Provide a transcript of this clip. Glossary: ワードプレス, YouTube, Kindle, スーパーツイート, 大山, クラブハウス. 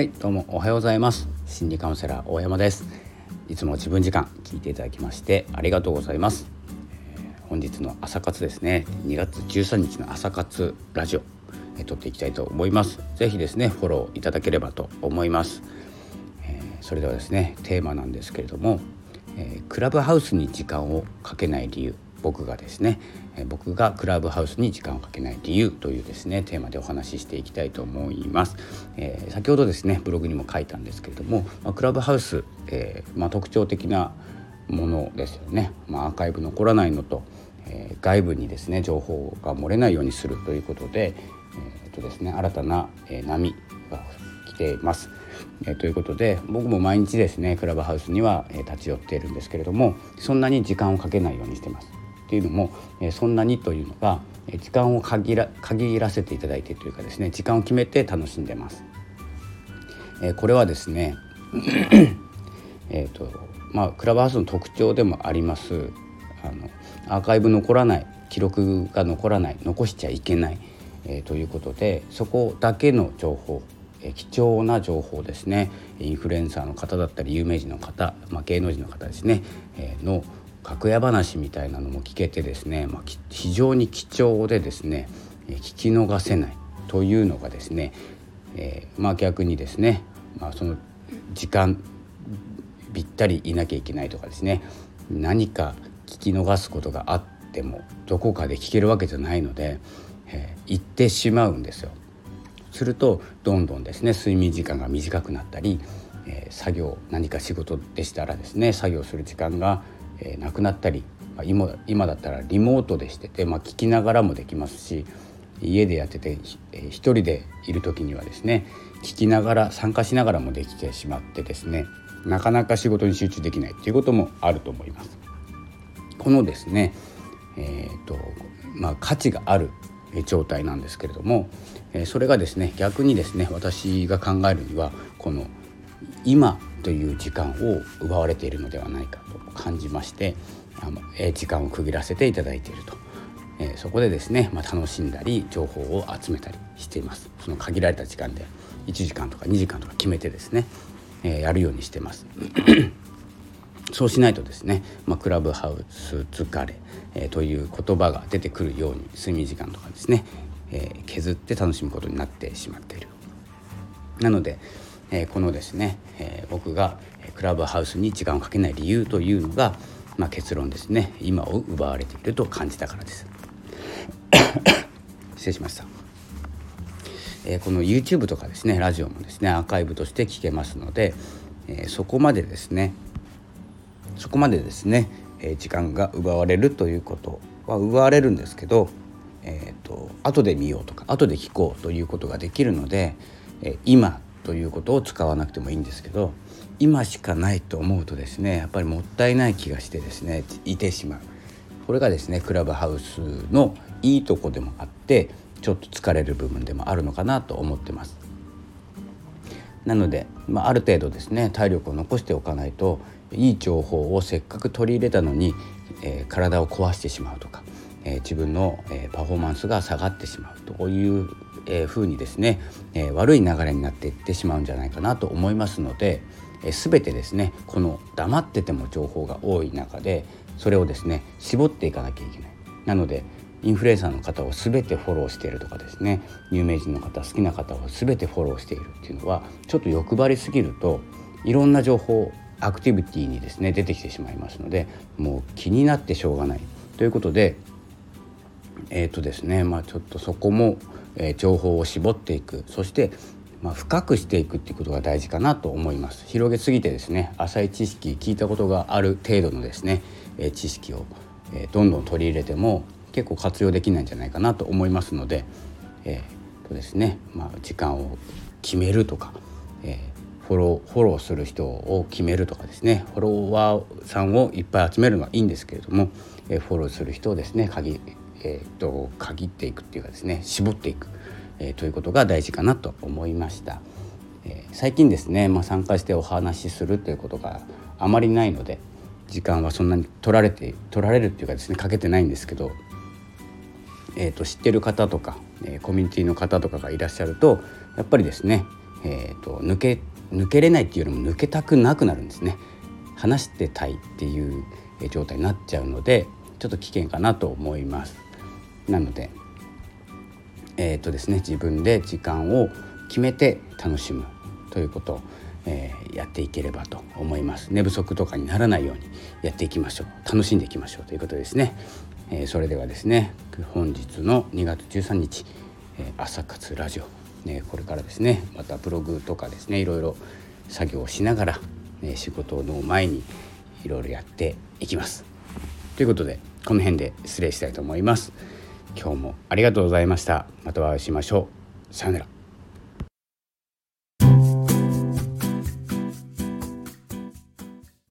はい、どうもおはようございます。心理カウンセラー大山です。いつも自分時間聞いていただきましてありがとうございます。本日の朝活ですね、2月13日の朝活ラジオ撮っていきたいと思います。ぜひですねフォローいただければと思います。それではですね、テーマなんですけれども、クラブハウスに時間をかけない理由、僕がクラブハウスに時間をかけない理由というですねテーマでお話ししていきたいと思います。先ほどですねブログにも書いたんですけれども、クラブハウス、特徴的なものですよね。アーカイブ残らないのと、外部にですね情報が漏れないようにするということで、ですね、新たな、波が来ています。ということで僕も毎日ですねクラブハウスには、立ち寄っているんですけれども、そんなに時間をかけないようにしています。というのも、そんなにというのが時間を限らせていただいてというかですね、時間を決めて楽しんでます。これはですねクラブハウスの特徴でもあります。アーカイブ残らない、記録が残らない、残しちゃいけない、ということで、そこだけの情報、貴重な情報ですね、インフルエンサーの方だったり有名人の方、芸能人の方ですね、の楽屋話みたいなのも聞けてですね、非常に貴重でですね、聞き逃せないというのがですね、逆にですね、その時間ぴったりいなきゃいけないとかですね、何か聞き逃すことがあってもどこかで聞けるわけじゃないので、行ってしまうんですよ。するとどんどんですね睡眠時間が短くなったり、作業、何か仕事でしたらですね作業する時間がなくなったり、今だったらリモートでしてて、聞きながらもできますし、家でやってて一人でいる時にはですね聞きながら参加しながらもできてしまってですね、なかなか仕事に集中できないということもあると思います。このですね、価値がある状態なんですけれども、それがですね逆にですね私が考えるにはこの今という時間を奪われているのではないかと感じまして、時間を区切らせていただいていると、そこでですね、楽しんだり情報を集めたりしています。その限られた時間で1時間とか2時間とか決めてですね、やるようにしてます。そうしないとですね、クラブハウス疲れ、という言葉が出てくるように睡眠時間とかですね、削って楽しむことになってしまっている。なのでこのですね、僕がクラブハウスに時間をかけない理由というのが、結論ですね、今を奪われていると感じたからです。失礼しました。この YouTube とかですねラジオもですねアーカイブとして聞けますので、そこまでですね時間が奪われるということは奪われるんですけど、後で見ようとか後で聞こうということができるので、今ということを使わなくてもいいんですけど、今しかないと思うとですねやっぱりもったいない気がしてですねいてしまう。これがですねクラブハウスのいいとこでもあって、ちょっと疲れる部分でもあるのかなと思ってます。なので、ある程度ですね体力を残しておかないと、いい情報をせっかく取り入れたのに、体を壊してしまうとか、自分の、パフォーマンスが下がってしまうという風にですね、悪い流れになっていってしまうんじゃないかなと思いますので、全てですねこの黙ってても情報が多い中で、それをですね絞っていかなきゃいけない。なのでインフルエンサーの方を全てフォローしているとかですね、有名人の方、好きな方を全てフォローしているっていうのはちょっと欲張りすぎると、いろんな情報、アクティビティにですね出てきてしまいますので、もう気になってしょうがないということで、ちょっとそこも情報を絞っていく、そして深くしていくっていうことが大事かなと思います。広げすぎてですね浅い知識、聞いたことがある程度のですね知識をどんどん取り入れても結構活用できないんじゃないかなと思いますので、時間を決めるとか、フォローする人を決めるとかですね、フォロワーさんをいっぱい集めるのはいいんですけれども、フォローする人をですね限っていくっていうかですね絞っていく、ということが大事かなと思いました。最近ですね、参加してお話しするということがあまりないので、時間はそんなに取られるっていうかですねかけてないんですけど、知ってる方とか、コミュニティの方とかがいらっしゃるとやっぱりですね、抜けれないっていうよりも抜けたくなくなるんですね。話してたいっていう状態になっちゃうので、ちょっと危険かなと思います。なので、ですね、自分で時間を決めて楽しむということを、やっていければと思います。寝不足とかにならないようにやっていきましょう。楽しんでいきましょうということですね。それではですね、本日の2月13日、朝活ラジオ、これからですね、またブログとかですね、いろいろ作業をしながら、仕事の前にいろいろやっていきますということで、この辺で失礼したいと思います。今日もありがとうございました。またお会いしましょう。さよなら。